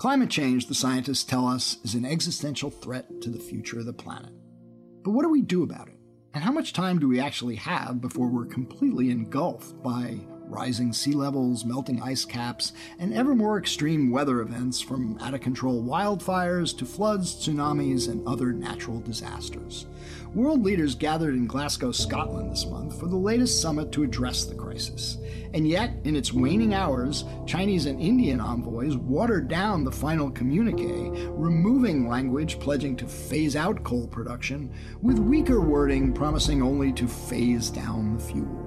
Climate change, the scientists tell us, is an existential threat to the future of the planet. But what do we do about it? And how much time do we actually have before we're completely engulfed by rising sea levels, melting ice caps, and ever more extreme weather events, from out-of-control wildfires to floods, tsunamis, and other natural disasters? World leaders gathered in Glasgow, Scotland this month for the latest summit to address the crisis. And yet, in its waning hours, Chinese and Indian envoys watered down the final communique, removing language pledging to phase out coal production, with weaker wording promising only to phase down the fuel.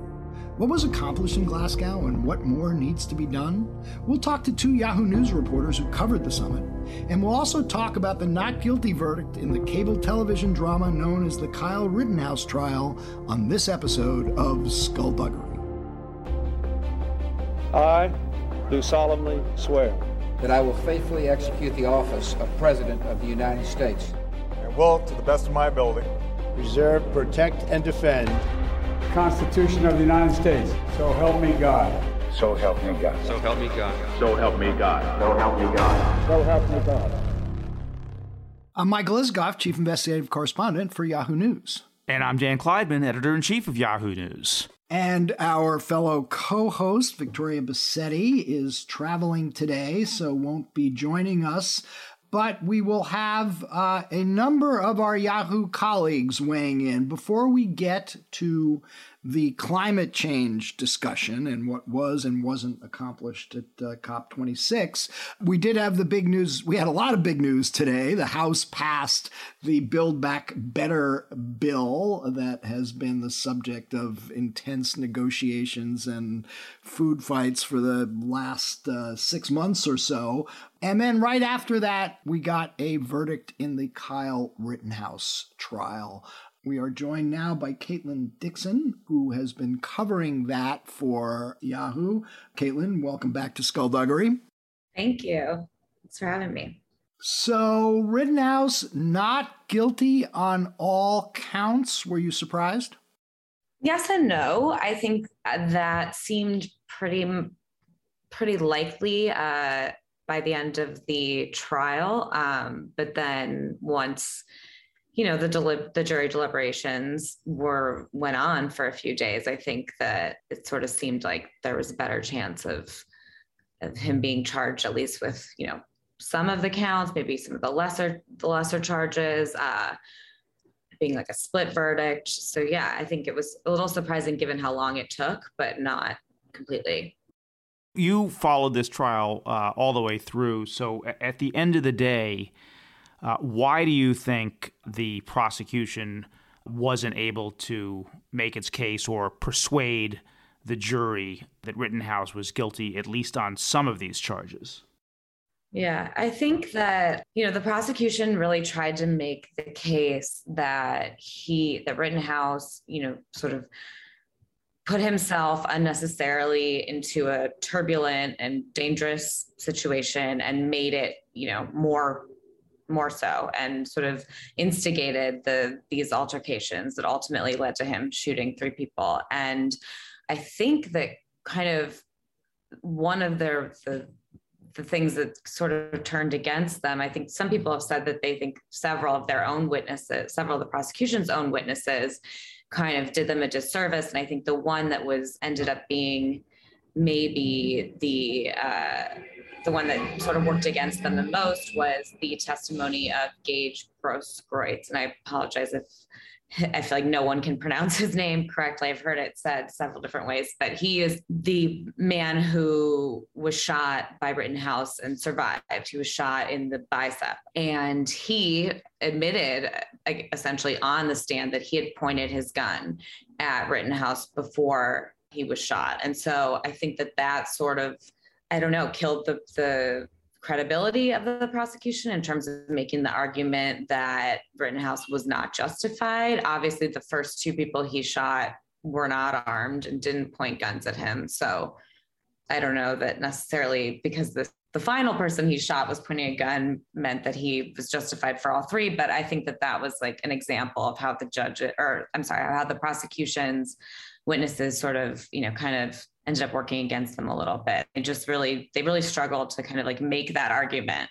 What was accomplished in Glasgow and what more needs to be done? We'll talk to two Yahoo News reporters who covered the summit, and we'll also talk about the not guilty verdict in the cable television drama known as the Kyle Rittenhouse trial on this episode of Skullduggery. I do solemnly swear that I will faithfully execute the office of President of the United States and will, to the best of my ability, preserve, protect, and defend Constitution of the United States. So help me God. So help me God. So help me God. So help me God. So help me God. So help me God. I'm Michael Isikoff, Chief Investigative Correspondent for Yahoo News. And I'm Dan Klaidman, Editor-in-Chief of Yahoo News. And our fellow co-host, Victoria Bassetti, is traveling today, so won't be joining us. But we will have a number of our Yahoo colleagues weighing in. Before we get to the climate change discussion and what was and wasn't accomplished at COP26, we did have the big news. We had a lot of big news today. The House passed the Build Back Better bill that has been the subject of intense negotiations and food fights for the last 6 months or so. And then right after that, we got a verdict in the Kyle Rittenhouse trial. We are joined now by Caitlin Dickson, who has been covering that for Yahoo. Caitlin, welcome back to Skullduggery. Thank you. Thanks for having me. So, Rittenhouse, not guilty on all counts. Were you surprised? Yes and no. I think that seemed pretty likely by the end of the trial. But then once, you know, the jury deliberations went on for a few days, I think that it sort of seemed like there was a better chance of him being charged, at least with, you know, some of the counts, maybe some of the lesser charges, being like a split verdict. So yeah, I think it was a little surprising given how long it took, but not completely. You followed this trial all the way through. So at the end of the day, why do you think the prosecution wasn't able to make its case or persuade the jury that Rittenhouse was guilty, at least on some of these charges? Yeah, I think that, you know, the prosecution really tried to make the case that that Rittenhouse, you know, sort of put himself unnecessarily into a turbulent and dangerous situation and made it, you know, more so, and sort of instigated these altercations that ultimately led to him shooting three people. And I think that kind of one of the things that sort of turned against them, I think some people have said that they think several of the prosecution's own witnesses kind of did them a disservice. And I think the one that ended up being maybe the one that sort of worked against them the most was the testimony of Gage Grosskreutz. And I apologize if I feel like no one can pronounce his name correctly. I've heard it said several different ways, but he is the man who was shot by Rittenhouse and survived. He was shot in the bicep, and he admitted essentially on the stand that he had pointed his gun at Rittenhouse before he was shot. And so I think that sort of, I don't know, killed the credibility of the prosecution in terms of making the argument that Rittenhouse was not justified. Obviously, the first two people he shot were not armed and didn't point guns at him. So I don't know that necessarily because the final person he shot was pointing a gun meant that he was justified for all three. But I think that was like an example of how how the prosecution's witnesses sort of, you know, kind of ended up working against them a little bit. They really struggled to kind of like make that argument.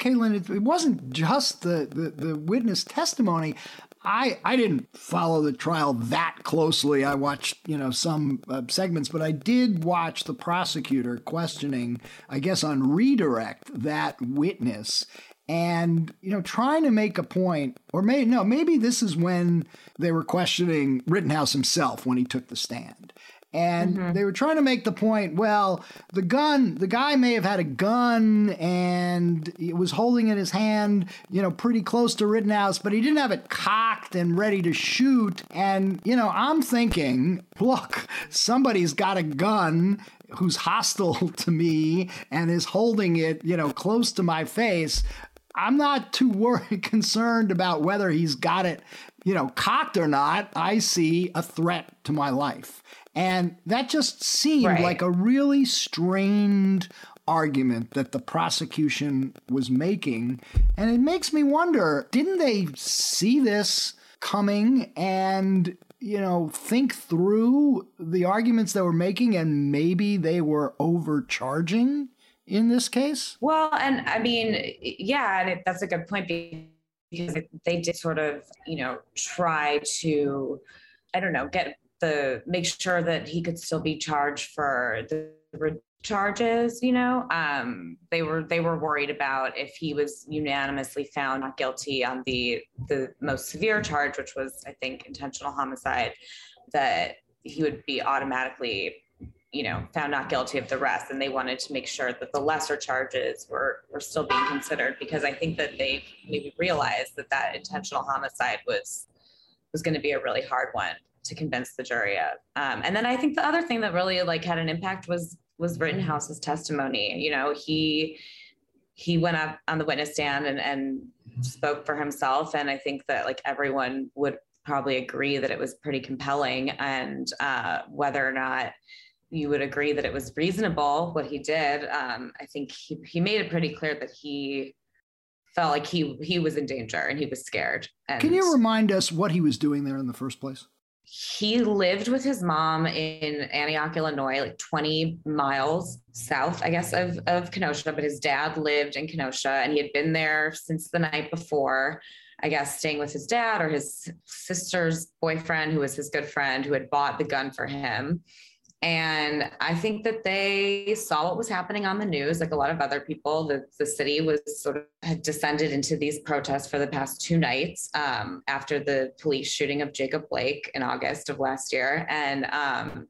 Caitlin, it wasn't just the witness testimony. I didn't follow the trial that closely. I watched, some segments, but I did watch the prosecutor questioning, I guess on redirect, that witness and, trying to make a point, or maybe this is when they were questioning Rittenhouse himself when he took the stand. And they were trying to make the point, well, the guy may have had a gun and it was holding in his hand, pretty close to Rittenhouse, but he didn't have it cocked and ready to shoot. And, I'm thinking, look, somebody's got a gun who's hostile to me and is holding it, close to my face. I'm not too concerned about whether he's got it, cocked or not. I see a threat to my life. And that just seemed like a really strained argument that the prosecution was making. And it makes me wonder, didn't they see this coming and, think through the arguments they were making and maybe they were overcharging in this case? Well, and I mean, yeah, and that's a good point because they did sort of, try to, get... make sure that he could still be charged for the charges, they were worried about if he was unanimously found not guilty on the most severe charge, which was, I think, intentional homicide, that he would be automatically, found not guilty of the rest. And they wanted to make sure that the lesser charges were still being considered, because I think that they maybe realized that intentional homicide was going to be a really hard one to convince the jury of. And then I think the other thing that really had an impact was Rittenhouse's testimony. He went up on the witness stand and spoke for himself. And I think that everyone would probably agree that it was pretty compelling, and whether or not you would agree that it was reasonable, what he did. I think he made it pretty clear that he felt like he was in danger and he was scared. And can you remind us what he was doing there in the first place? He lived with his mom in Antioch, Illinois, 20 miles south, I guess, of Kenosha, but his dad lived in Kenosha and he had been there since the night before, I guess, staying with his dad or his sister's boyfriend, who was his good friend, who had bought the gun for him. And I think that they saw what was happening on the news, a lot of other people. The city was had descended into these protests for the past two nights after the police shooting of Jacob Blake in August of last year. And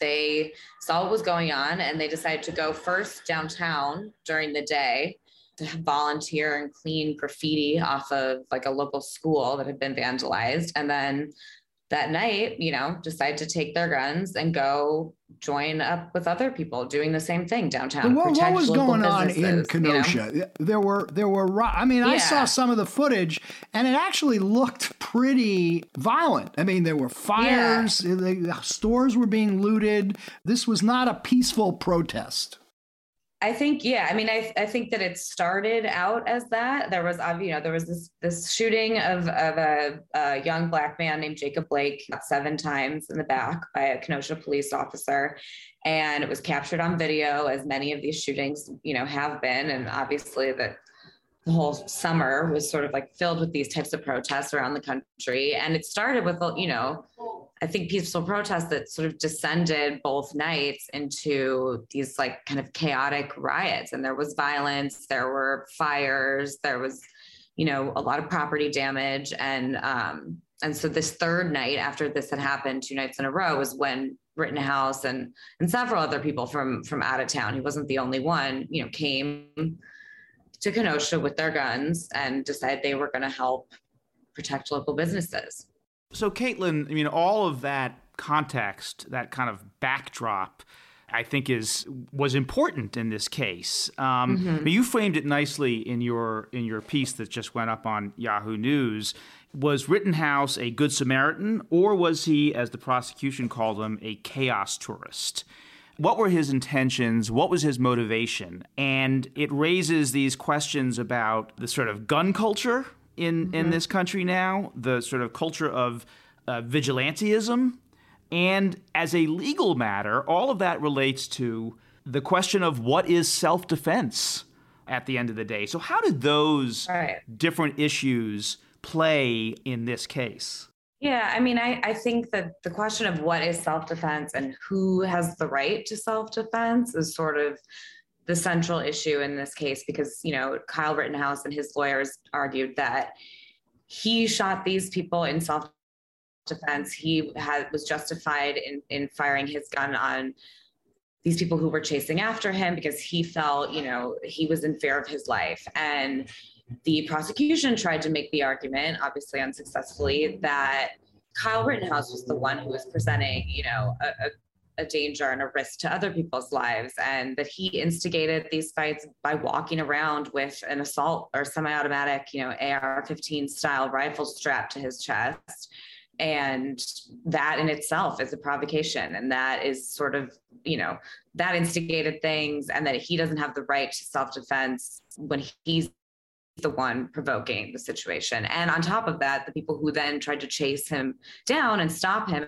they saw what was going on, and they decided to go first downtown during the day to volunteer and clean graffiti off of a local school that had been vandalized. And then that night, decide to take their guns and go join up with other people doing the same thing downtown. What was going on in Kenosha? There were, I saw some of the footage and it actually looked pretty violent. There were fires, the stores were being looted. This was not a peaceful protest. I think, I think that it started out as that. There was, this shooting of a young black man named Jacob Blake 7 times in the back by a Kenosha police officer. And it was captured on video, as many of these shootings, have been. And obviously the whole summer was filled with these types of protests around the country. And it started with, I think, peaceful protests that descended both nights into these chaotic riots. And there was violence, there were fires, there was, a lot of property damage. And so this third night after this had happened 2 nights in a row was when Rittenhouse and several other people from out of town, he wasn't the only one, came to Kenosha with their guns and decided they were going to help protect local businesses. So, Caitlin, all of that context, that kind of backdrop, I think was important in this case. But you framed it nicely in your piece that just went up on Yahoo News. Was Rittenhouse a good Samaritan, or was he, as the prosecution called him, a chaos tourist? What were his intentions? What was his motivation? And it raises these questions about the gun culture in this country now, the culture of vigilantism. And as a legal matter, all of that relates to the question of what is self-defense. at the end of the day. So how did those different issues play in this case? Yeah, I mean, I think that the question of what is self-defense and who has the right to self-defense is sort of the central issue in this case, because, you know, Kyle Rittenhouse and his lawyers argued that he shot these people in self-defense. He was justified in firing his gun on these people who were chasing after him because he felt, you know, he was in fear of his life. And the prosecution tried to make the argument, obviously unsuccessfully, that Kyle Rittenhouse was the one who was presenting, you know, a danger and a risk to other people's lives, and that he instigated these fights by walking around with an assault or semi-automatic, you know, AR-15 style rifle strapped to his chest. And that in itself is a provocation, and that is sort of, you know, that instigated things, and that he doesn't have the right to self-defense when he's the one provoking the situation. And on top of that, the people who then tried to chase him down and stop him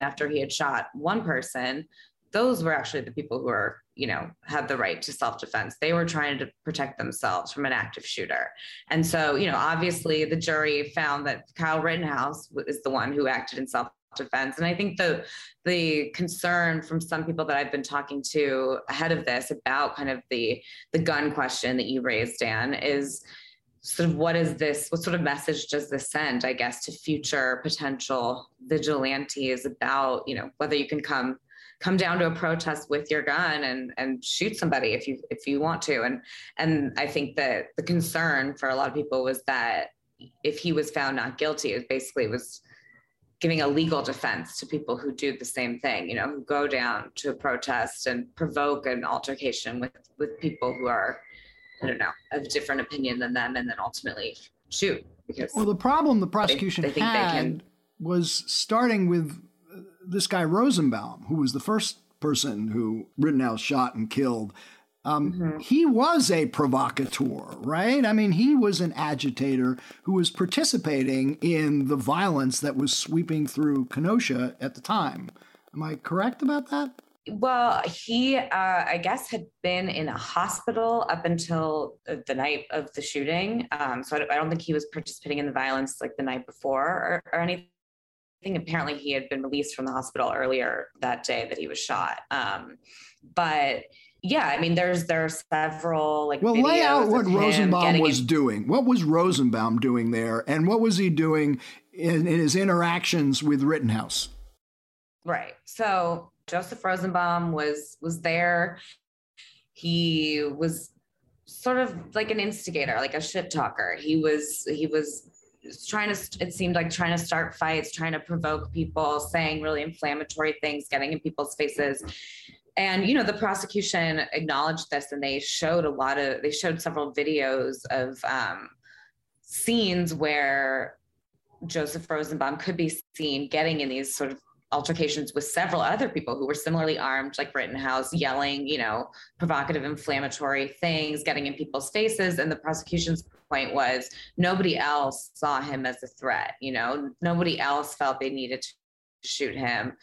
after he had shot one person, those were actually the people who are, you know, had the right to self-defense. They were trying to protect themselves from an active shooter. And so, you know, obviously the jury found that Kyle Rittenhouse is the one who acted in self-defense. And I think the concern from some people that I've been talking to ahead of this about kind of the gun question that you raised, Dan, is sort of what sort of message does this send, I guess, to future potential vigilantes about, you know, whether you can come down to a protest with your gun and shoot somebody if you want to. And I think that the concern for a lot of people was that if he was found not guilty, it basically was giving a legal defense to people who do the same thing, you know, who go down to a protest and provoke an altercation with people who are, I don't know, a different opinion than them, and then ultimately shoot. Because well, the problem the prosecution they had was starting with this guy Rosenbaum, who was the first person who Rittenhouse shot and killed. He was a provocateur, right? I mean, he was an agitator who was participating in the violence that was sweeping through Kenosha at the time. Am I correct about that? Well, he, I guess, had been in a hospital up until the night of the shooting. So I don't think he was participating in the violence like the night before or anything. Apparently he had been released from the hospital earlier that day that he was shot. But yeah, I mean, there are several like. Well, lay out what Rosenbaum was doing. What was Rosenbaum doing there, and what was he doing in his interactions with Rittenhouse? Right. So Joseph Rosenbaum was there. He was sort of like an instigator, like a shit talker. He was trying to, it seemed like, trying to start fights, trying to provoke people, saying really inflammatory things, getting in people's faces. And, you know, the prosecution acknowledged this, and they showed several videos of scenes where Joseph Rosenbaum could be seen getting in these sort of altercations with several other people who were similarly armed, like Rittenhouse, yelling, you know, provocative, inflammatory things, getting in people's faces. And the prosecution's point was nobody else saw him as a threat. You know, nobody else felt they needed to shoot him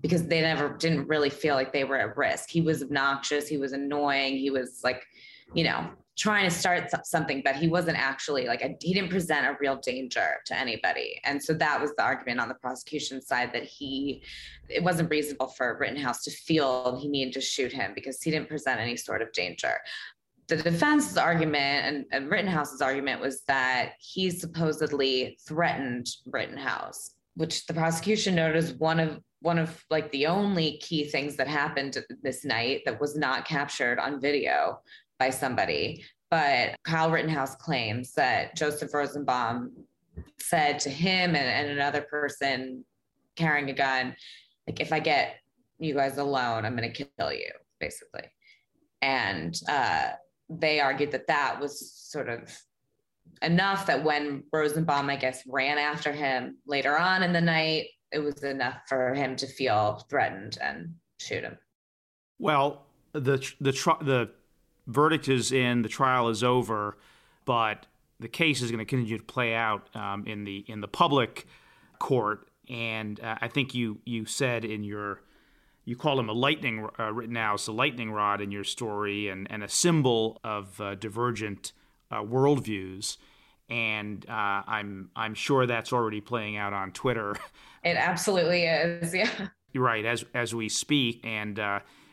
because they didn't really feel like they were at risk. He was obnoxious. He was annoying. He was like, you know, trying to start something, but he wasn't actually he didn't present a real danger to anybody. And so that was the argument on the prosecution side, that it wasn't reasonable for Rittenhouse to feel he needed to shoot him because he didn't present any sort of danger. The defense's argument and Rittenhouse's argument was that he supposedly threatened Rittenhouse, which the prosecution noticed one of like the only key things that happened this night that was not captured on video by somebody. But Kyle Rittenhouse claims that Joseph Rosenbaum said to him and another person carrying a gun, like, if I get you guys alone, I'm going to kill you, basically. And they argued that was sort of enough that when Rosenbaum, I guess, ran after him later on in the night, it was enough for him to feel threatened and shoot him. Well, the verdict is in, the trial is over, but the case is going to continue to play out in the public court. And I think you said in your you call him a lightning, Rittenhouse, a lightning rod in your story, and a symbol of divergent worldviews. And I'm sure that's already playing out on Twitter. It absolutely is, yeah. Right, as we speak. And,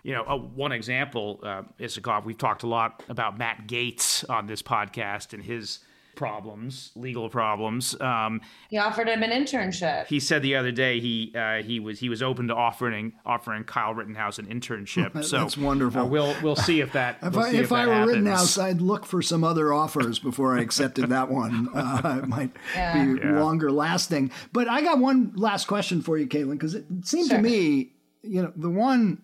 one example, Isikoff, we've talked a lot about Matt Gaetz on this podcast and his problems, legal problems. He offered him an internship. He said the other day he was open to offering Kyle Rittenhouse an internship. That's wonderful. We'll see if that. If I were Rittenhouse, I'd look for some other offers before I accepted that one. It might be longer lasting. But I got one last question for you, Caitlin, because it seemed to me, the one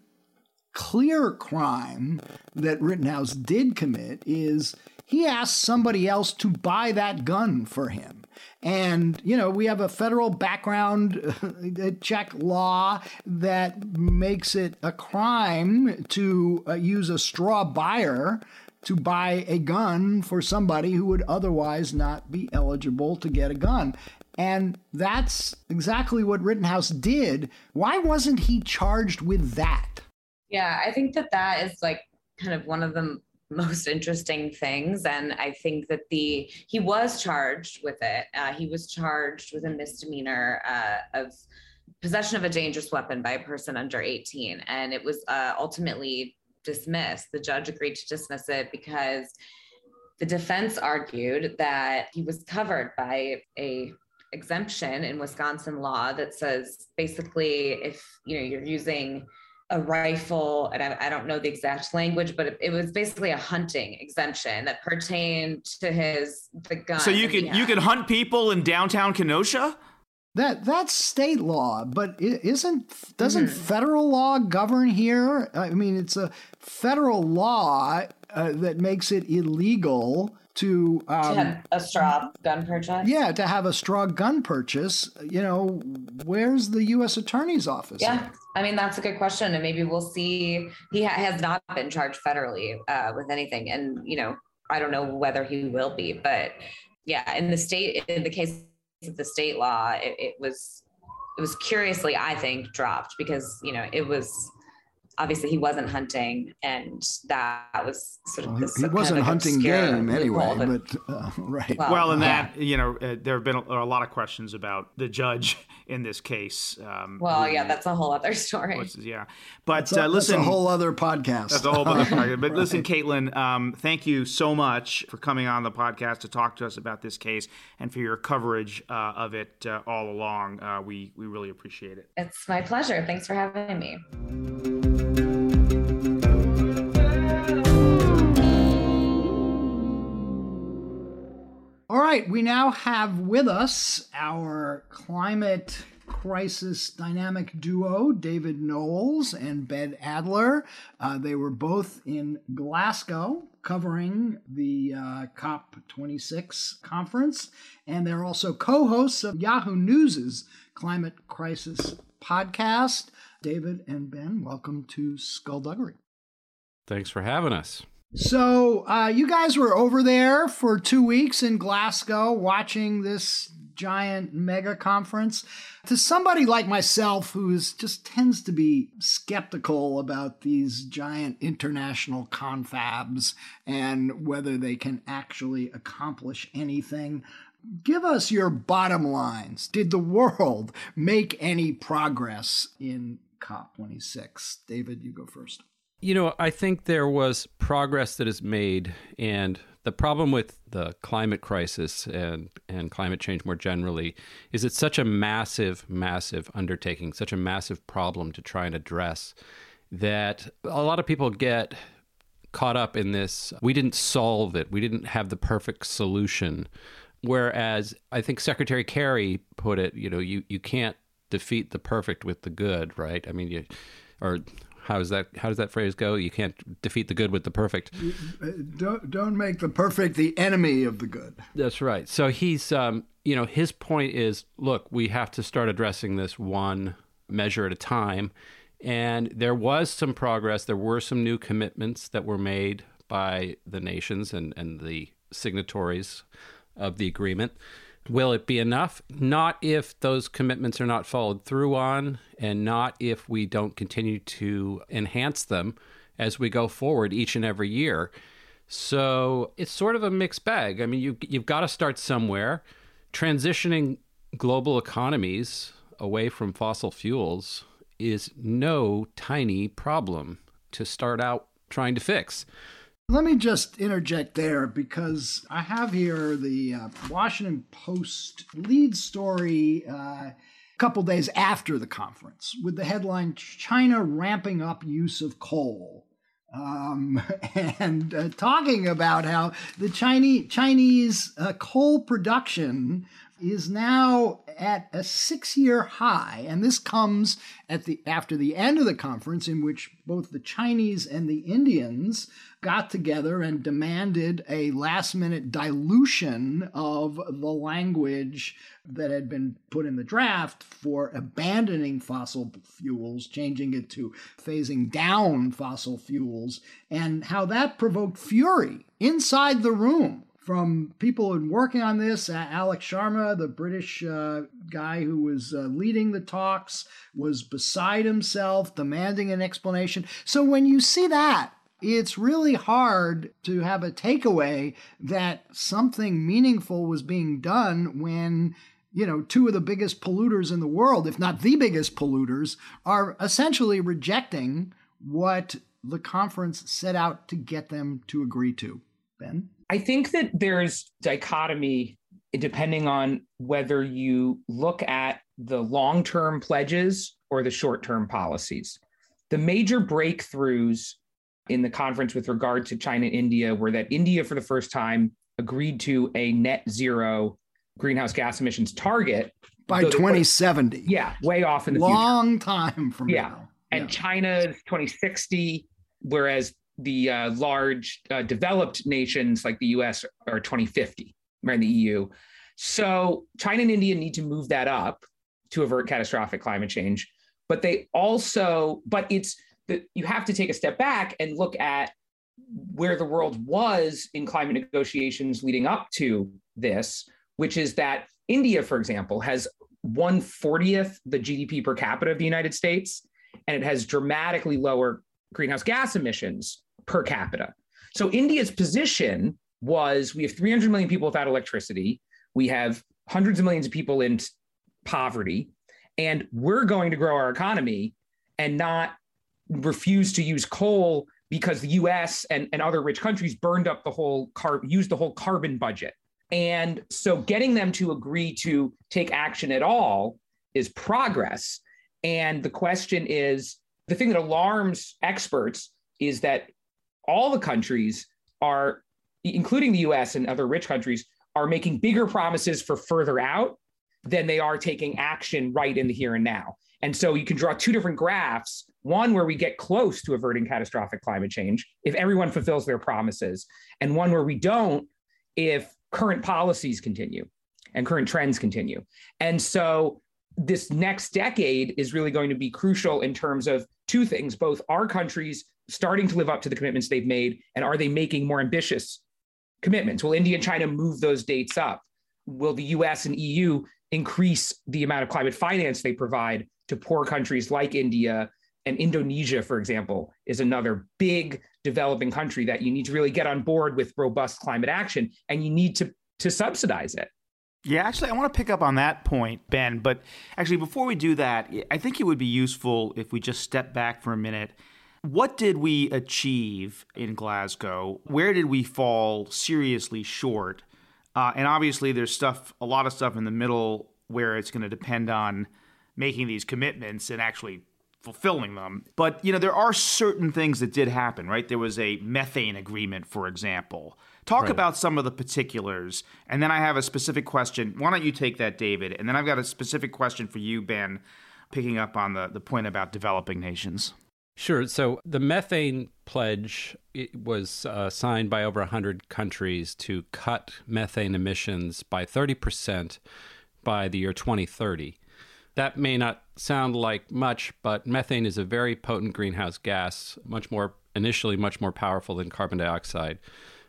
clear crime that Rittenhouse did commit is he asked somebody else to buy that gun for him. And, we have a federal background check law that makes it a crime to use a straw buyer to buy a gun for somebody who would otherwise not be eligible to get a gun. And that's exactly what Rittenhouse did. Why wasn't he charged with that? Yeah, I think that is like kind of one of the most interesting things. And I think that he was charged with it. He was charged with a misdemeanor of possession of a dangerous weapon by a person under 18. And it was ultimately dismissed. The judge agreed to dismiss it because the defense argued that he was covered by a exemption in Wisconsin law that says basically if you're using a rifle, and I don't know the exact language, but it was basically a hunting exemption that pertained to the gun. So you can hunt people in downtown Kenosha? That's state law, but doesn't federal law govern here? I mean, it's a federal law that makes it illegal to have a straw gun purchase? Yeah, to have a straw gun purchase. Where's the U.S. Attorney's Office? Yeah, I mean, that's a good question. And maybe we'll see. He has not been charged federally with anything. And, I don't know whether he will be. But, yeah, in the case of the state law, it was curiously, I think, dropped because, it was... Obviously, he wasn't hunting, and that was sort of this. He wasn't kind of hunting game anyway, but right. Well, and that there have been a lot of questions about the judge in this case. That's a whole other story. But listen, that's a whole other podcast. That's a whole other podcast. But listen, Caitlin, thank you so much for coming on the podcast to talk to us about this case and for your coverage of it all along. We really appreciate it. It's my pleasure. Thanks for having me. All right, we now have with us our climate crisis dynamic duo, David Knowles and Ben Adler. They were both in Glasgow covering the COP26 conference, and they're also co-hosts of Yahoo News' Climate Crisis Podcast. David and Ben, welcome to Skullduggery. Thanks for having us. So you guys were over there for 2 weeks in Glasgow watching this giant mega conference. To somebody like myself who just tends to be skeptical about these giant international confabs and whether they can actually accomplish anything, give us your bottom lines. Did the world make any progress in COP26? David, you go first. I think there was progress that is made, and the problem with the climate crisis and climate change more generally is it's such a massive, massive undertaking, such a massive problem to try and address that a lot of people get caught up in this. We didn't solve it. We didn't have the perfect solution. Whereas I think Secretary Kerry put it, you can't defeat the perfect with the good, right? I mean, how does that phrase go? You can't defeat the good with the perfect. Don't make the perfect the enemy of the good. That's right. So he's, his point is, look, we have to start addressing this one measure at a time. And there was some progress. There were some new commitments that were made by the nations and the signatories of the agreement. Will it be enough? Not if those commitments are not followed through on, and not if we don't continue to enhance them as we go forward each and every year. So it's sort of a mixed bag. I mean, you've got to start somewhere. Transitioning global economies away from fossil fuels is no tiny problem to start out trying to fix. Let me just interject there, because I have here the Washington Post lead story a couple days after the conference with the headline, China Ramping Up Use of Coal, and talking about how the Chinese coal production is now at a 6-year high. And this comes after the end of the conference, in which both the Chinese and the Indians got together and demanded a last-minute dilution of the language that had been put in the draft for abandoning fossil fuels, changing it to phasing down fossil fuels, and how that provoked fury inside the room from people working on this. Alex Sharma, the British guy who was leading the talks, was beside himself, demanding an explanation. So when you see that, it's really hard to have a takeaway that something meaningful was being done when, you know, two of the biggest polluters in the world, if not the biggest polluters, are essentially rejecting what the conference set out to get them to agree to. Ben? I think that there's dichotomy depending on whether you look at the long-term pledges or the short-term policies. The major breakthroughs in the conference with regard to China and India were that India, for the first time, agreed to a net zero greenhouse gas emissions target. By 2070. Yeah, way off in the future. Long time from now. And China's 2060, whereas the large developed nations like the US are 2050, right, in the EU. So China and India need to move that up to avert catastrophic climate change. But they also, you have to take a step back and look at where the world was in climate negotiations leading up to this, which is that India, for example, has 1/40 the GDP per capita of the United States, and it has dramatically lower greenhouse gas emissions per capita. So India's position was, we have 300 million people without electricity, we have hundreds of millions of people in poverty, and we're going to grow our economy and not refuse to use coal because the US and other rich countries burned up the whole used the whole carbon budget. And so getting them to agree to take action at all is progress. And the question is, the thing that alarms experts is that all the countries are, including the US and other rich countries, are making bigger promises for further out than they are taking action right in the here and now. And so you can draw two different graphs, one where we get close to averting catastrophic climate change if everyone fulfills their promises, and one where we don't if current policies continue and current trends continue. And so this next decade is really going to be crucial in terms of two things, both our countries starting to live up to the commitments they've made, and are they making more ambitious commitments? Will India and China move those dates up? Will the US and EU increase the amount of climate finance they provide to poor countries like India? And Indonesia, for example, is another big developing country that you need to really get on board with robust climate action, and you need to subsidize it. Yeah, actually, I want to pick up on that point, Ben. But actually, before we do that, I think it would be useful if we just step back for a minute. What did we achieve in Glasgow? Where did we fall seriously short? And obviously, there's a lot of stuff in the middle where it's going to depend on making these commitments and actually fulfilling them. But, you know, there are certain things that did happen, right? There was a methane agreement, for example. Talk right about some of the particulars. And then I have a specific question. Why don't you take that, David? And then I've got a specific question for you, Ben, picking up on the point about developing nations. Sure. So the methane pledge, it was signed by over 100 countries to cut methane emissions by 30% by the year 2030. That may not sound like much, but methane is a very potent greenhouse gas, much more powerful than carbon dioxide.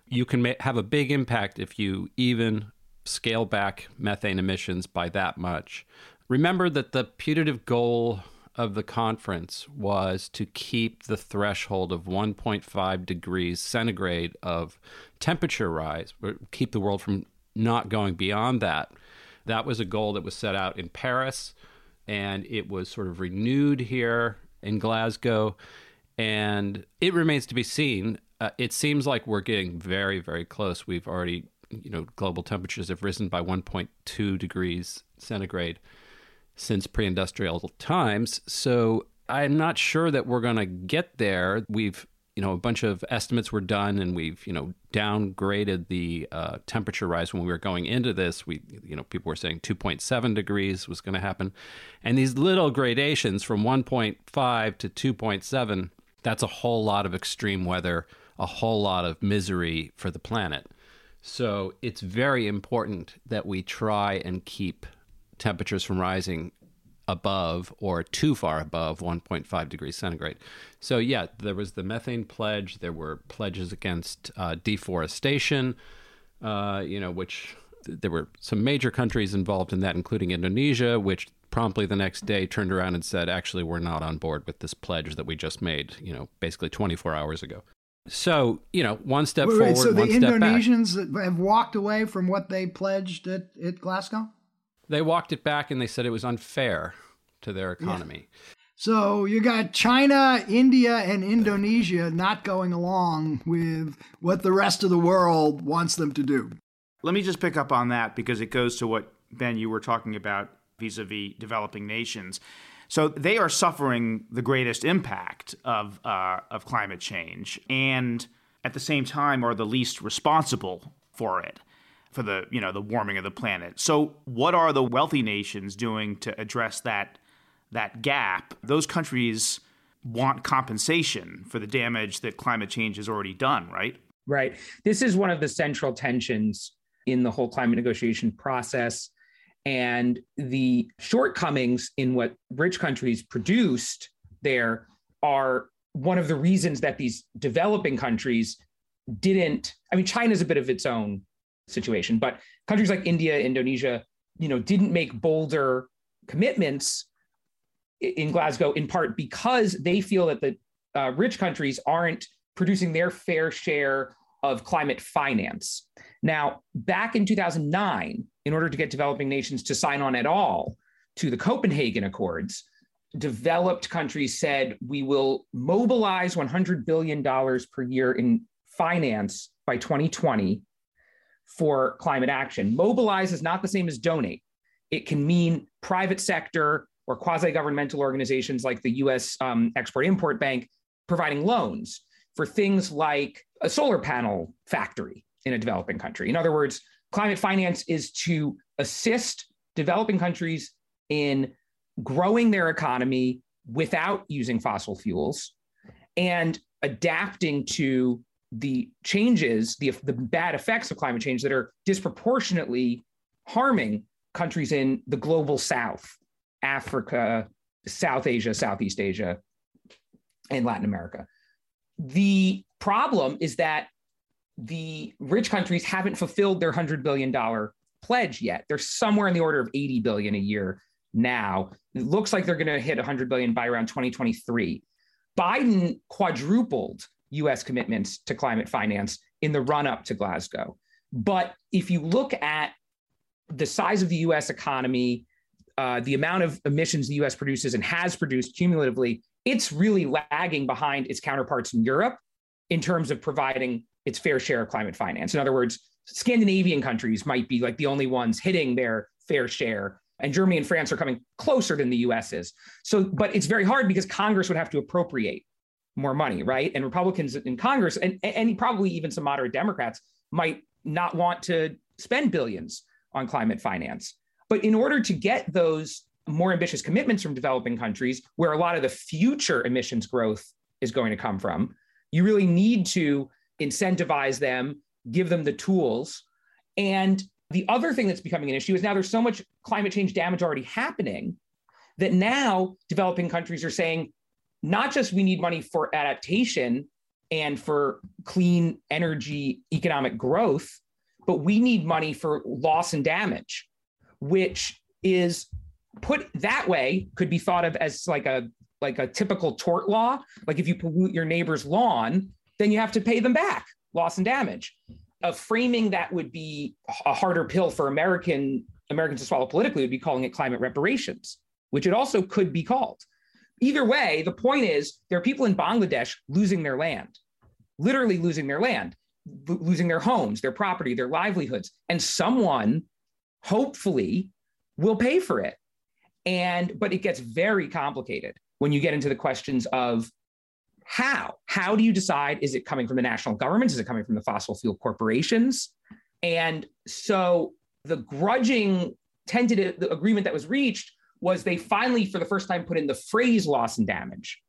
You can have a big impact if you even scale back methane emissions by that much. Remember that the putative goal of the conference was to keep the threshold of 1.5 degrees centigrade of temperature rise, or keep the world from not going beyond that. That was a goal that was set out in Paris, and it was sort of renewed here in Glasgow, and it remains to be seen. It seems like we're getting very, very close. We've already, global temperatures have risen by 1.2 degrees centigrade since pre-industrial times. So I'm not sure that we're going to get there. We've, a bunch of estimates were done, and we've, downgraded the temperature rise. When we were going into this, we, people were saying 2.7 degrees was going to happen. And these little gradations from 1.5 to 2.7, that's a whole lot of extreme weather, a whole lot of misery for the planet. So it's very important that we try and keep temperatures from rising above or too far above 1.5 degrees centigrade. So yeah, there was the methane pledge. There were pledges against deforestation, which there were some major countries involved in that, including Indonesia, which promptly the next day turned around and said, actually, we're not on board with this pledge that we just made, basically 24 hours ago. So, one step forward, so one step back. So the Indonesians have walked away from what they pledged at Glasgow? They walked it back, and they said it was unfair to their economy. Yeah. So you got China, India, and Indonesia not going along with what the rest of the world wants them to do. Let me just pick up on that, because it goes to what, Ben, you were talking about vis-a-vis developing nations. So they are suffering the greatest impact of climate change, and at the same time are the least responsible for it, for the the warming of the planet. So what are the wealthy nations doing to address that gap? Those countries want compensation for the damage that climate change has already done, right? Right. This is one of the central tensions in the whole climate negotiation process. And the shortcomings in what rich countries produced there are one of the reasons that these developing countries didn't. I mean, China's a bit of its own situation, but countries like India, Indonesia, didn't make bolder commitments in Glasgow, in part because they feel that the rich countries aren't producing their fair share of climate finance. Now, back in 2009, in order to get developing nations to sign on at all to the Copenhagen Accords, developed countries said, we will mobilize $100 billion per year in finance by 2020 for climate action. Mobilize is not the same as donate. It can mean private sector or quasi-governmental organizations like the U.S. Export-Import Bank providing loans for things like a solar panel factory in a developing country. In other words, climate finance is to assist developing countries in growing their economy without using fossil fuels and adapting to the changes, the bad effects of climate change that are disproportionately harming countries in the global south, Africa, South Asia, Southeast Asia, and Latin America. The problem is that the rich countries haven't fulfilled their $100 billion pledge yet. They're somewhere in the order of $80 billion a year now. It looks like they're going to hit $100 billion by around 2023. Biden quadrupled U.S. commitments to climate finance in the run-up to Glasgow. But if you look at the size of the U.S. economy, the amount of emissions the U.S. produces and has produced cumulatively, it's really lagging behind its counterparts in Europe in terms of providing its fair share of climate finance. In other words, Scandinavian countries might be like the only ones hitting their fair share, and Germany and France are coming closer than the US is. So, but it's very hard because Congress would have to appropriate more money, right? And Republicans in Congress, and probably even some moderate Democrats, might not want to spend billions on climate finance. But in order to get those more ambitious commitments from developing countries, where a lot of the future emissions growth is going to come from, you really need to incentivize them, give them the tools. And the other thing that's becoming an issue is now there's so much climate change damage already happening that now developing countries are saying, not just we need money for adaptation and for clean energy economic growth, but we need money for loss and damage, which is put that way could be thought of as like a typical tort law. Like if you pollute your neighbor's lawn, then you have to pay them back, loss and damage. A framing that would be a harder pill for Americans to swallow politically would be calling it climate reparations, which it also could be called. Either way, the point is there are people in Bangladesh losing their land, literally losing their land, losing their homes, their property, their livelihoods, and someone hopefully will pay for it. But it gets very complicated when you get into the questions of how do you decide? Is it coming from the national governments? Is it coming from the fossil fuel corporations? And so the grudging tentative the agreement that was reached was they finally, for the first time, put in the phrase loss and damage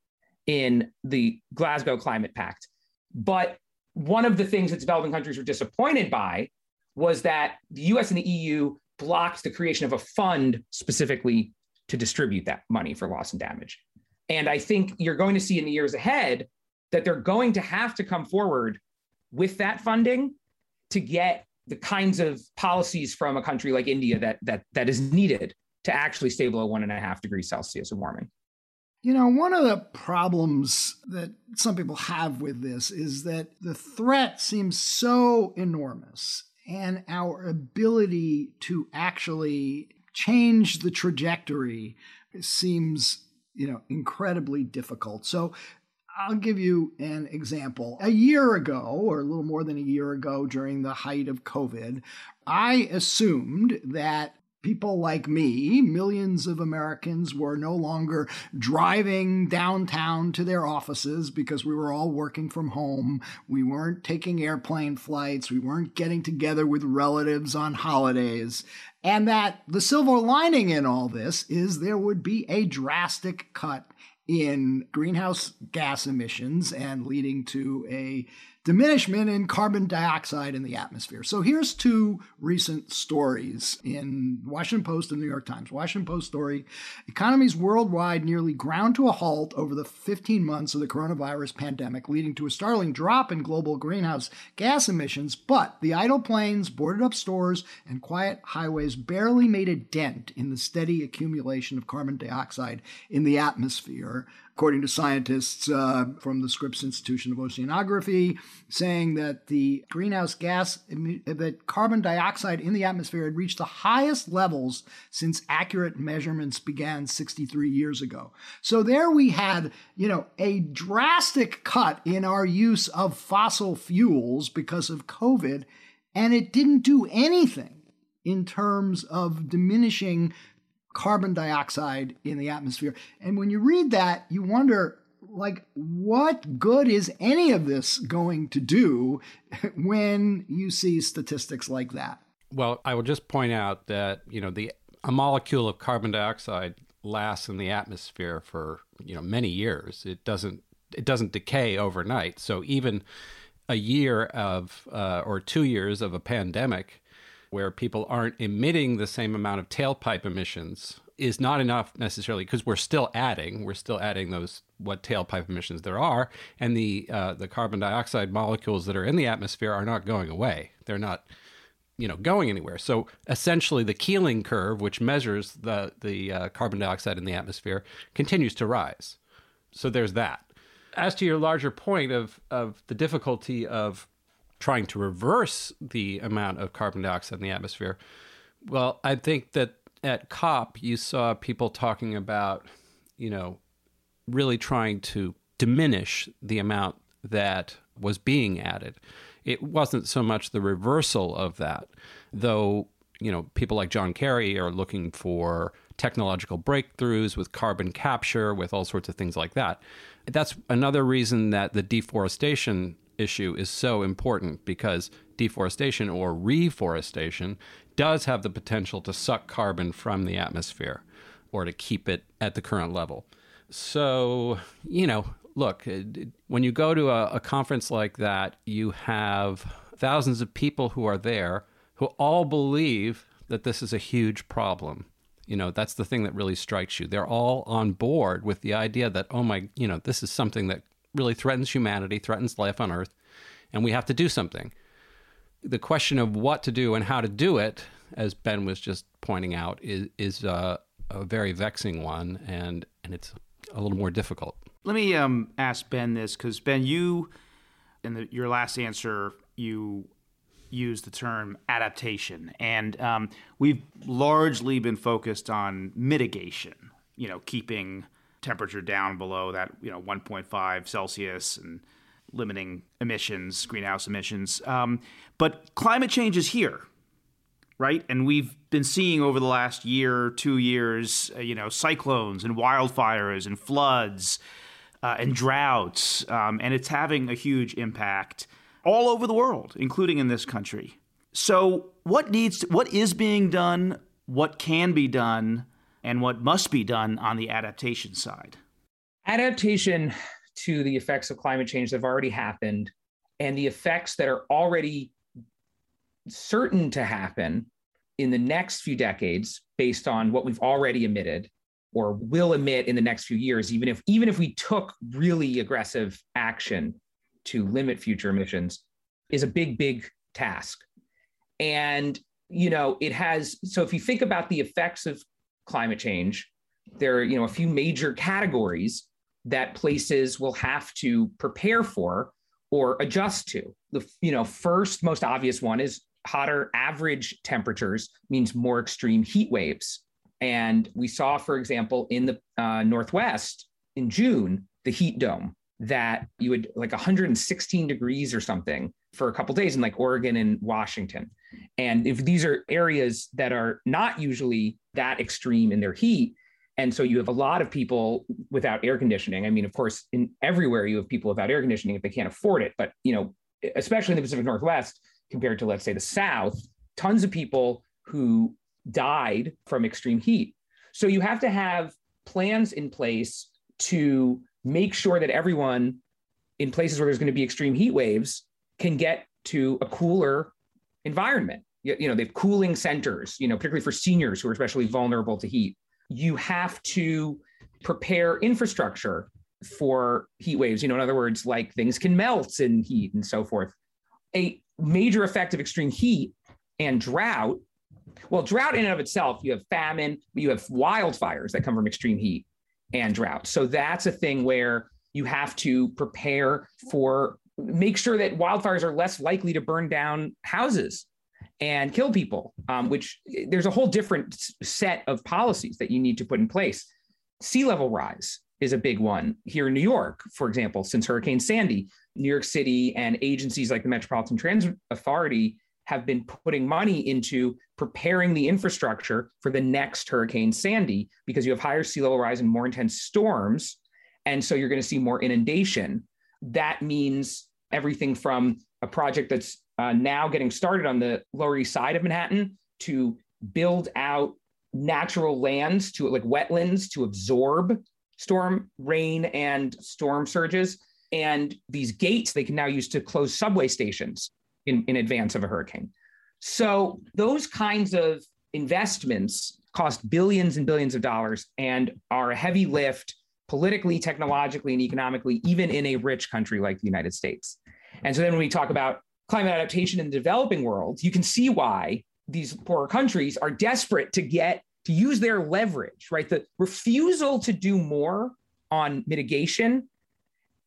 in the Glasgow Climate Pact. But one of the things that developing countries were disappointed by was that the US and the EU blocked the creation of a fund specifically to distribute that money for loss and damage. And I think you're going to see in the years ahead that they're going to have to come forward with that funding to get the kinds of policies from a country like India that is needed to actually stable a 1.5 degrees Celsius of warming. You know, one of the problems that some people have with this is that the threat seems so enormous, and our ability to actually change the trajectory seems, you know, incredibly difficult. So I'll give you an example. A year ago, or a little more than a year ago, during the height of COVID, I assumed that people like me, millions of Americans, were no longer driving downtown to their offices because we were all working from home. We weren't taking airplane flights. We weren't getting together with relatives on holidays. And that the silver lining in all this is there would be a drastic cut in greenhouse gas emissions and leading to a diminishment in carbon dioxide in the atmosphere. So here's two recent stories in Washington Post and New York Times. Washington Post story, economies worldwide nearly ground to a halt over the 15 months of the coronavirus pandemic, leading to a startling drop in global greenhouse gas emissions. But the idle planes, boarded up stores, and quiet highways barely made a dent in the steady accumulation of carbon dioxide in the atmosphere, according to scientists from the Scripps Institution of Oceanography, saying that the greenhouse gas, that carbon dioxide in the atmosphere had reached the highest levels since accurate measurements began 63 years ago. So there we had, you know, a drastic cut in our use of fossil fuels because of COVID, and it didn't do anything in terms of diminishing carbon dioxide in the atmosphere. And when you read that, you wonder, like, what good is any of this going to do when you see statistics like that? Well, I will just point out that, you know, a molecule of carbon dioxide lasts in the atmosphere for, you know, many years. It doesn't decay overnight. So even a year of or 2 years of a pandemic where people aren't emitting the same amount of tailpipe emissions is not enough necessarily, because we're still adding those, what tailpipe emissions there are, and the carbon dioxide molecules that are in the atmosphere are not going away. They're not, you know, going anywhere. So essentially the Keeling curve, which measures the carbon dioxide in the atmosphere, continues to rise. So there's that. As to your larger point of the difficulty of trying to reverse the amount of carbon dioxide in the atmosphere, well, I think that at COP, you saw people talking about, you know, really trying to diminish the amount that was being added. It wasn't so much the reversal of that, though, you know, people like John Kerry are looking for technological breakthroughs with carbon capture, with all sorts of things like that. That's another reason that the deforestation issue is so important, because deforestation or reforestation does have the potential to suck carbon from the atmosphere or to keep it at the current level. So, you know, look, when you go to a conference like that, you have thousands of people who are there who all believe that this is a huge problem. You know, that's the thing that really strikes you. They're all on board with the idea that, oh my, you know, this is something that really threatens humanity, threatens life on Earth, and we have to do something. the question of what to do and how to do it, as Ben was just pointing out, is a very vexing one, and it's a little more difficult. Let me ask Ben this, because Ben, you, in your last answer, you used the term adaptation, and we've largely been focused on mitigation, you know, keeping temperature down below that, you know, 1.5 Celsius and limiting emissions, greenhouse emissions. But climate change is here, right? And we've been seeing over the last year, 2 years, you know, cyclones and wildfires and floods and droughts. And it's having a huge impact all over the world, including in this country. So what is being done, what can be done, and what must be done on the adaptation side? Adaptation to the effects of climate change that have already happened and the effects that are already certain to happen in the next few decades based on what we've already emitted or will emit in the next few years, even if we took really aggressive action to limit future emissions, is a big, big task. And, you know, so if you think about the effects of climate change, there are, you know, a few major categories that places will have to prepare for or adjust to. The, you know, first, most obvious one is hotter average temperatures means more extreme heat waves. And we saw, for example, in the Northwest in June, the heat dome that you would like 116 degrees or something for a couple of days in like Oregon and Washington. And if these are areas that are not usually that extreme in their heat, and so you have a lot of people without air conditioning. I mean, of course, in everywhere you have people without air conditioning if they can't afford it. But, you know, especially in the Pacific Northwest, compared to, let's say, the South, tons of people who died from extreme heat. So you have to have plans in place to make sure that everyone in places where there's going to be extreme heat waves can get to a cooler environment. You know, they have cooling centers, you know, particularly for seniors who are especially vulnerable to heat. You have to prepare infrastructure for heat waves. You know, in other words, like things can melt in heat and so forth. A major effect of extreme heat and drought. Well, drought in and of itself, you have famine, but you have wildfires that come from extreme heat and drought. So that's a thing where you have to prepare for, make sure that wildfires are less likely to burn down houses and kill people, which there's a whole different set of policies that you need to put in place. Sea level rise is a big one here in New York, for example. Since Hurricane Sandy, New York City and agencies like the Metropolitan Transit Authority have been putting money into preparing the infrastructure for the next Hurricane Sandy, because you have higher sea level rise and more intense storms. And so you're going to see more inundation. That means everything from a project that's now getting started on the Lower East Side of Manhattan to build out natural lands, to like wetlands, to absorb storm rain and storm surges. And these gates they can now use to close subway stations in advance of a hurricane. So those kinds of investments cost billions and billions of dollars and are a heavy lift politically, technologically, and economically, even in a rich country like the United States. And so then when we talk about climate adaptation in the developing world, you can see why these poorer countries are desperate to use their leverage, right? The refusal to do more on mitigation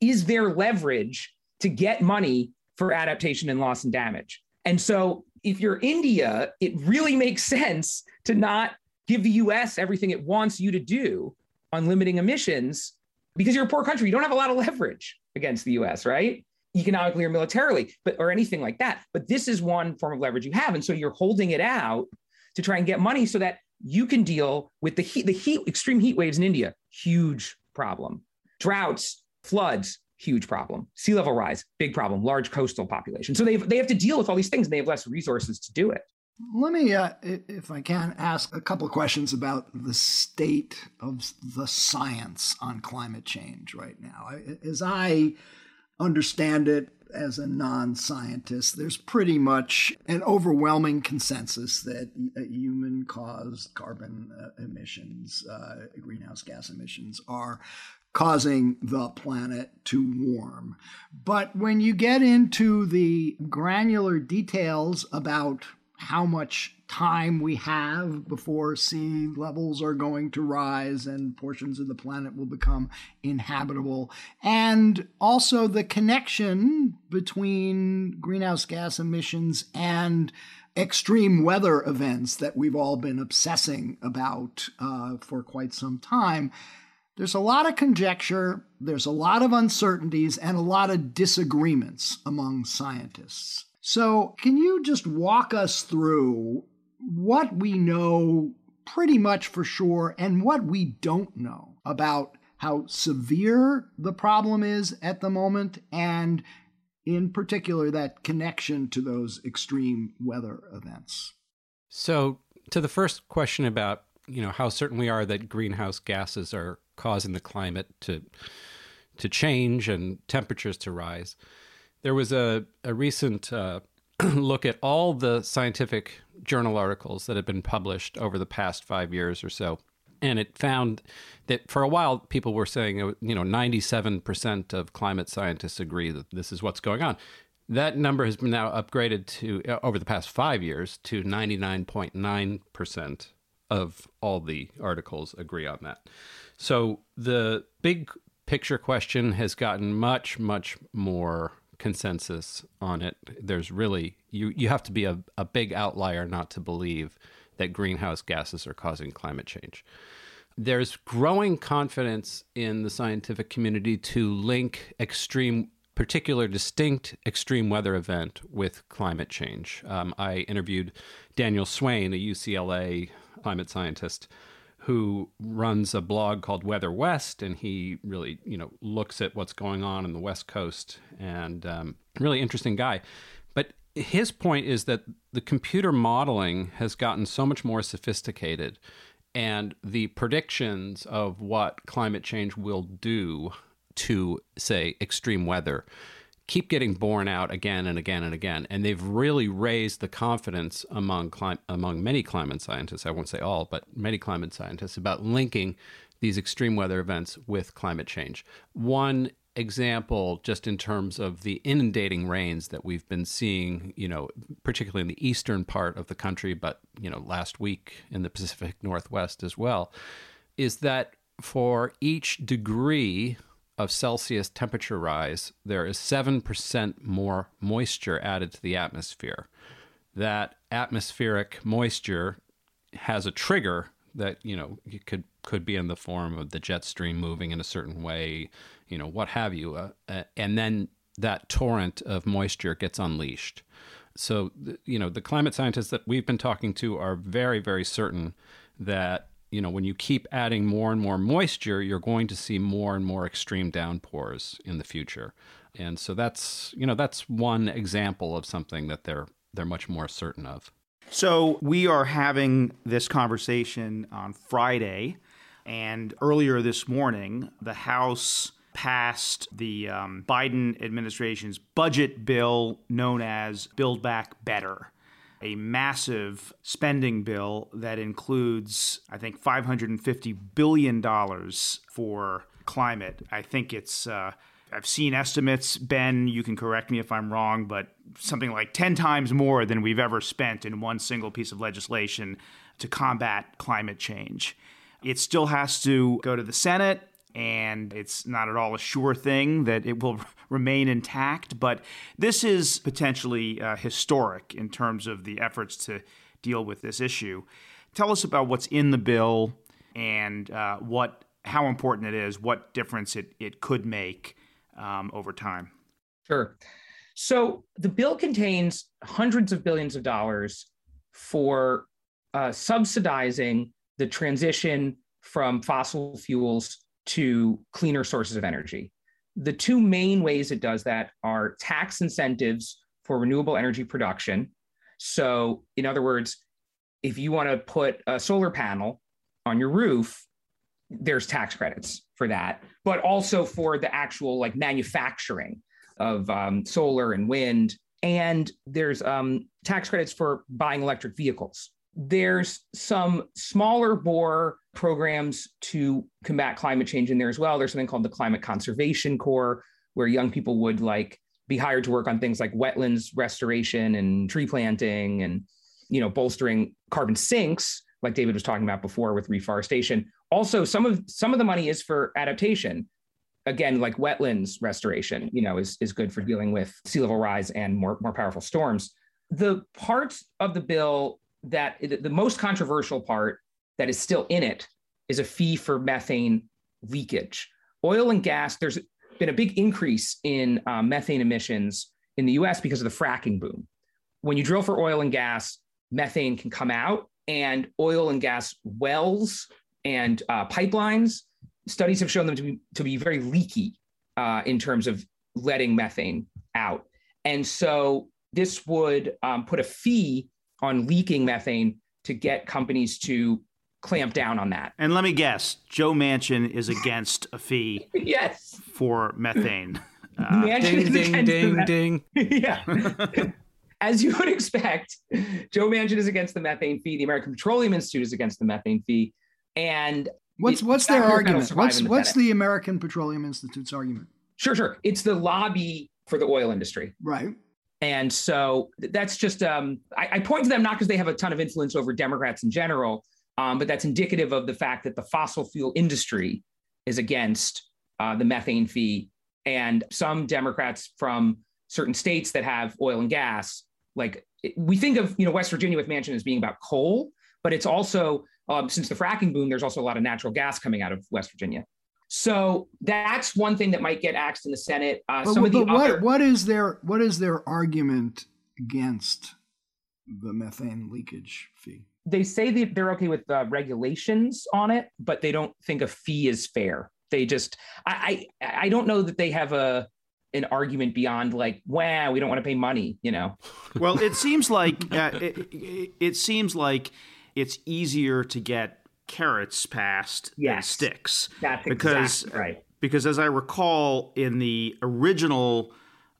is their leverage to get money for adaptation and loss and damage. And so if you're India, it really makes sense to not give the US everything it wants you to do on limiting emissions, because you're a poor country. You don't have a lot of leverage against the US, right? Economically or militarily, but or anything like that. But this is one form of leverage you have. And so you're holding it out to try and get money so that you can deal with the heat, extreme heat waves in India, huge problem. Droughts, floods, huge problem. Sea level rise, big problem, large coastal population. So they have to deal with all these things and they have less resources to do it. Let me, if I can, ask a couple of questions about the state of the science on climate change right now. As I understand it as a non-scientist, there's pretty much an overwhelming consensus that human-caused carbon emissions, greenhouse gas emissions, are causing the planet to warm. But when you get into the granular details about how much time we have before sea levels are going to rise and portions of the planet will become inhabitable, and also the connection between greenhouse gas emissions and extreme weather events that we've all been obsessing about for quite some time, there's a lot of conjecture, there's a lot of uncertainties, and a lot of disagreements among scientists. So can you just walk us through what we know pretty much for sure and what we don't know about how severe the problem is at the moment, and in particular that connection to those extreme weather events? So to the first question about, you know, how certain we are that greenhouse gases are causing the climate to change and temperatures to rise. There was a recent look at all the scientific journal articles that have been published over the past 5 years or so. And it found that for a while, people were saying, you know, 97% of climate scientists agree that this is what's going on. That number has been now upgraded to, over the past 5 years, to 99.9% of all the articles agree on that. So the big picture question has gotten much, much more consensus on it. There's really, you have to be a big outlier not to believe that greenhouse gases are causing climate change. There's growing confidence in the scientific community to link distinct extreme weather event with climate change. I interviewed Daniel Swain, a UCLA climate scientist, who runs a blog called Weather West, and he really, you know, looks at what's going on the West Coast, and really interesting guy. But his point is that the computer modeling has gotten so much more sophisticated, and the predictions of what climate change will do to, say, extreme weather keep getting borne out again and again and again. And they've really raised the confidence among many climate scientists, I won't say all, but many climate scientists, about linking these extreme weather events with climate change. One example, just in terms of the inundating rains that we've been seeing, you know, particularly in the eastern part of the country, but, you know, last week in the Pacific Northwest as well, is that for each degree of Celsius temperature rise, there is 7% more moisture added to the atmosphere. That atmospheric moisture has a trigger that, you know, it could be in the form of the jet stream moving in a certain way, you know, what have you. And then that torrent of moisture gets unleashed. So, you know, the climate scientists that we've been talking to are very, very certain that, you know, when you keep adding more and more moisture, you're going to see more and more extreme downpours in the future. And so that's, you know, that's one example of something that they're much more certain of. So we are having this conversation on Friday, and earlier this morning, the House passed the Biden administration's budget bill known as Build Back Better, a massive spending bill that includes, I think, $550 billion for climate. I think it's, I've seen estimates, Ben, you can correct me if I'm wrong, but something like 10 times more than we've ever spent in one single piece of legislation to combat climate change. It still has to go to the Senate, and it's not at all a sure thing that it will remain intact. But this is potentially historic in terms of the efforts to deal with this issue. Tell us about what's in the bill and how important it is, what difference it could make over time. Sure. So the bill contains hundreds of billions of dollars for subsidizing the transition from fossil fuels to cleaner sources of energy. The two main ways it does that are tax incentives for renewable energy production. So in other words, if you want to put a solar panel on your roof, there's tax credits for that, but also for the actual like manufacturing of solar and wind. And there's tax credits for buying electric vehicles. There's some smaller bore programs to combat climate change in there as well. There's something called the Climate Conservation Corps, where young people would like be hired to work on things like wetlands restoration and tree planting and, you know, bolstering carbon sinks, like David was talking about before with reforestation. Also, some of the money is for adaptation. Again, like wetlands restoration, you know, is good for dealing with sea level rise and more powerful storms. The parts of the bill that the most controversial part that is still in it is a fee for methane leakage. Oil and gas, there's been a big increase in methane emissions in the US because of the fracking boom. When you drill for oil and gas, methane can come out, and oil and gas wells and pipelines, studies have shown them to be very leaky in terms of letting methane out. And so this would put a fee on leaking methane to get companies to clamp down on that. And let me guess, Joe Manchin is against a fee yes. for methane. Ding, ding, ding. Yeah. As you would expect, Joe Manchin is against the methane fee. The American Petroleum Institute is against the methane fee. And what's their argument? What's the American Petroleum Institute's argument? Sure. It's the lobby for the oil industry. Right. And so that's just, I point to them not because they have a ton of influence over Democrats in general, but that's indicative of the fact that the fossil fuel industry is against the methane fee. And some Democrats from certain states that have oil and gas, like we think of, you know, West Virginia with Manchin as being about coal, but it's also, since the fracking boom, there's also a lot of natural gas coming out of West Virginia. So that's one thing that might get axed in the Senate. What is their argument against the methane leakage fee? They say that they're okay with regulations on it, but they don't think a fee is fair. They just, I don't know that they have an argument beyond like, wow, we don't want to pay money, you know? Well, it seems like it's easier to get carrots passed yes. than sticks. That's because, exactly right. Because as I recall, in the original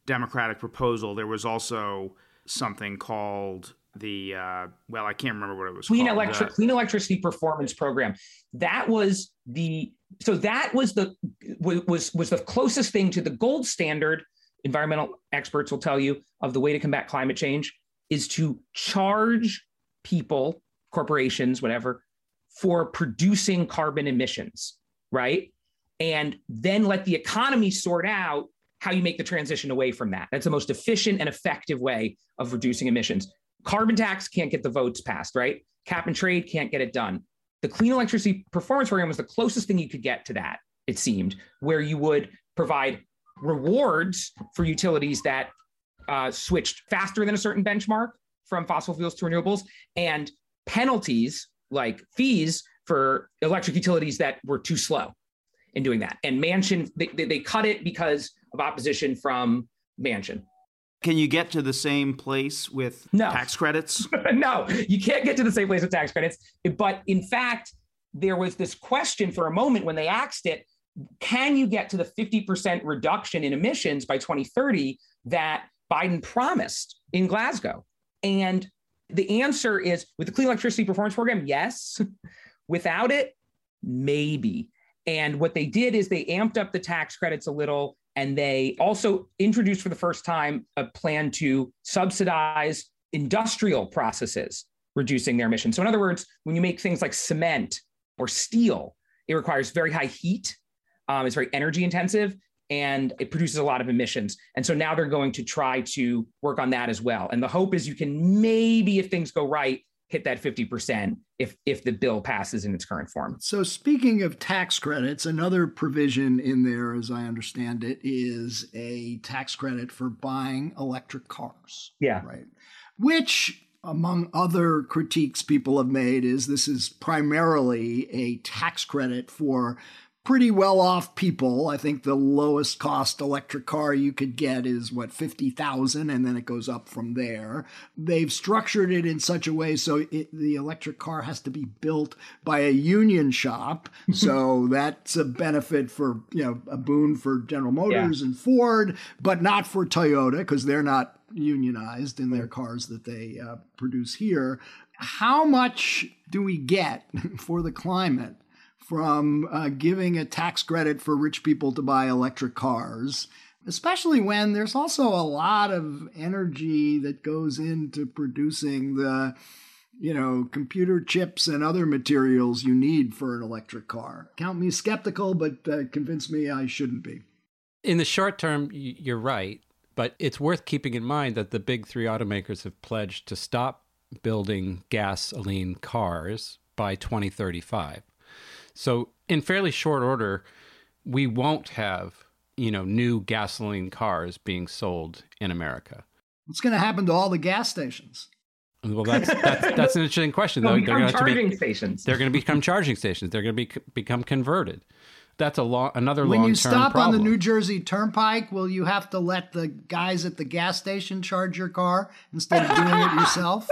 Democratic proposal, there was also something called the, I can't remember what it was called. Clean Electricity Performance Program. That was the closest thing to the gold standard, environmental experts will tell you, of the way to combat climate change is to charge people, corporations, whatever, for producing carbon emissions, right? And then let the economy sort out how you make the transition away from that. That's the most efficient and effective way of reducing emissions. Carbon tax can't get the votes passed, right? Cap and trade can't get it done. The Clean Electricity Performance Program was the closest thing you could get to that, it seemed, where you would provide rewards for utilities that switched faster than a certain benchmark from fossil fuels to renewables, and penalties like fees for electric utilities that were too slow in doing that. And Manchin, they cut it because of opposition from Manchin. Can you get to the same place with tax credits? No, you can't get to the same place with tax credits. But in fact, there was this question for a moment when they axed it, can you get to the 50% reduction in emissions by 2030 that Biden promised in Glasgow? And the answer is, with the Clean Electricity Performance Program, yes. Without it, maybe. And what they did is they amped up the tax credits a little, and they also introduced for the first time a plan to subsidize industrial processes, reducing their emissions. So in other words, when you make things like cement or steel, it requires very high heat. It's very energy intensive, and it produces a lot of emissions. And so now they're going to try to work on that as well. And the hope is you can maybe, if things go right, hit that 50% if the bill passes in its current form. So speaking of tax credits, another provision in there, as I understand it, is a tax credit for buying electric cars. Yeah. Right. Which, among other critiques people have made, is this is primarily a tax credit for pretty well-off people. I think the lowest cost electric car you could get is, $50,000, and then it goes up from there. They've structured it in such a way so the electric car has to be built by a union shop. So that's a benefit for, a boon for General Motors and Ford, but not for Toyota because they're not unionized in their cars that they produce here. How much do we get for the climate from giving a tax credit for rich people to buy electric cars, especially when there's also a lot of energy that goes into producing the, you know, computer chips and other materials you need for an electric car? Count me skeptical, but convince me I shouldn't be. In the short term, you're right, but it's worth keeping in mind that the big three automakers have pledged to stop building gasoline cars by 2035. So in fairly short order, we won't have, you know, new gasoline cars being sold in America. What's going to happen to all the gas stations? Well, that's an interesting question. They'll become charging stations. They're going to become charging stations. They're going to become converted. That's another long-term problem. When you stop on the New Jersey Turnpike, will you have to let the guys at the gas station charge your car instead of doing it yourself?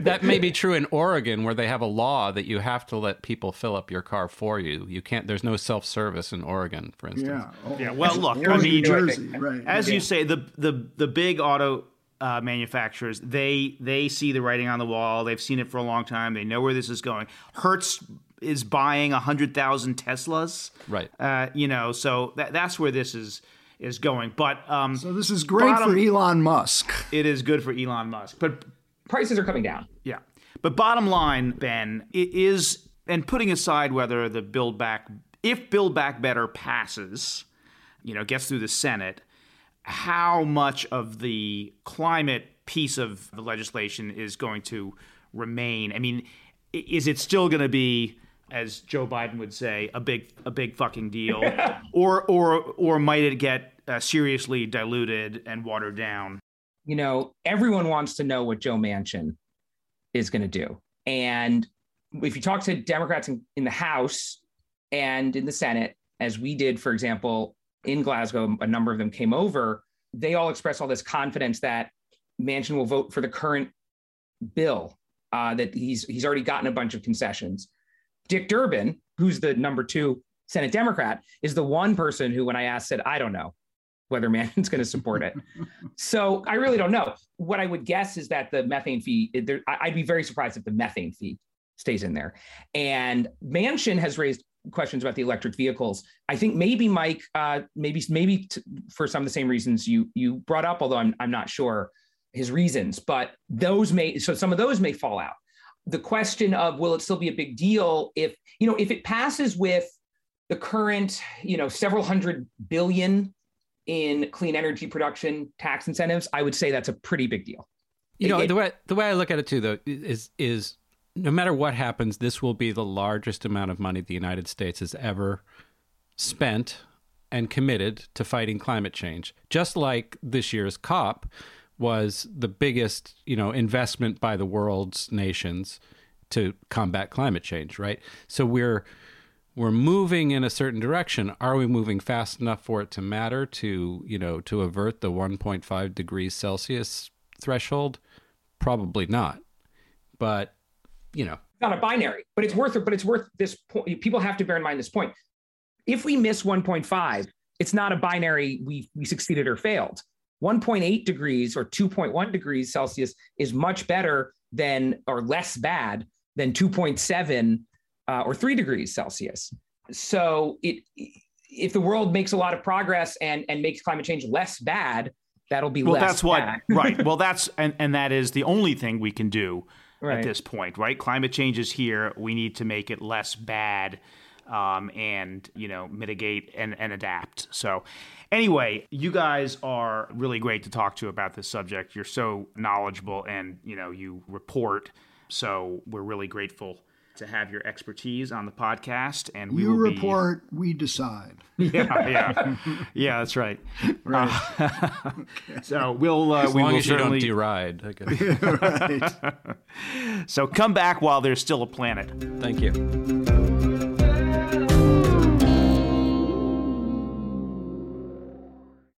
That may be true in Oregon, where they have a law that you have to let people fill up your car for you. You can't. There's no self-service in Oregon, for instance. Yeah. Yeah. Well, look. Oregon, I mean, Jersey, right. As you say, the big auto manufacturers, they see the writing on the wall. They've seen it for a long time. They know where this is going. Hertz is buying 100,000 Teslas. Right. You know, so that's where this is going. But so this is great for Elon Musk. It is good for Elon Musk, but prices are coming down. Yeah. But bottom line, Ben, it is, and putting aside whether if Build Back Better passes, you know, gets through the Senate, how much of the climate piece of the legislation is going to remain? I mean, is it still going to be, as Joe Biden would say, a big fucking deal, or might it get seriously diluted and watered down? You know, everyone wants to know what Joe Manchin is going to do. And if you talk to Democrats in the House and in the Senate, as we did, for example, in Glasgow, a number of them came over, they all expressed all this confidence that Manchin will vote for the current bill, that he's already gotten a bunch of concessions. Dick Durbin, who's the number 2 Senate Democrat, is the one person who, when I asked, said, I don't know whether Manchin's going to support it. So I really don't know. What I would guess is that the methane fee, I'd be very surprised if the methane fee stays in there. And Manchin has raised questions about the electric vehicles. I think maybe, Mike, for some of the same reasons you brought up, although I'm not sure his reasons, but some of those may fall out. The question of, will it still be a big deal if it passes with the current, you know, several hundred billion in clean energy production tax incentives? I would say that's a pretty big deal. You know, the way I look at it too, though, is no matter what happens, this will be the largest amount of money the United States has ever spent and committed to fighting climate change. Just like this year's COP was the biggest, you know, investment by the world's nations to combat climate change, right? So we're moving in a certain direction. Are we moving fast enough for it to matter to, you know, to avert the 1.5 degrees Celsius threshold? Probably not. But, you know, it's not a binary, but it's worth it. But it's worth this point. People have to bear in mind this point. If we miss 1.5, it's not a binary. We succeeded or failed. 1.8 degrees or 2.1 degrees Celsius is much better than, or less bad than, 2.7 or 3 degrees Celsius. So if the world makes a lot of progress and makes climate change less bad, that'll be less bad. Well, that's what, right. Well, that's, and that is the only thing we can do. Right. At this point, right? Climate change is here. We need to make it less bad, and, you know, mitigate and adapt. So anyway, you guys are really great to talk to about this subject. You're so knowledgeable and, you know, you report. So we're really grateful to have your expertise on the podcast. And we will report, we decide. Yeah. Yeah, that's right. Right. Okay. So we will certainly don't deride. Okay. Right. So come back while there's still a planet. Thank you.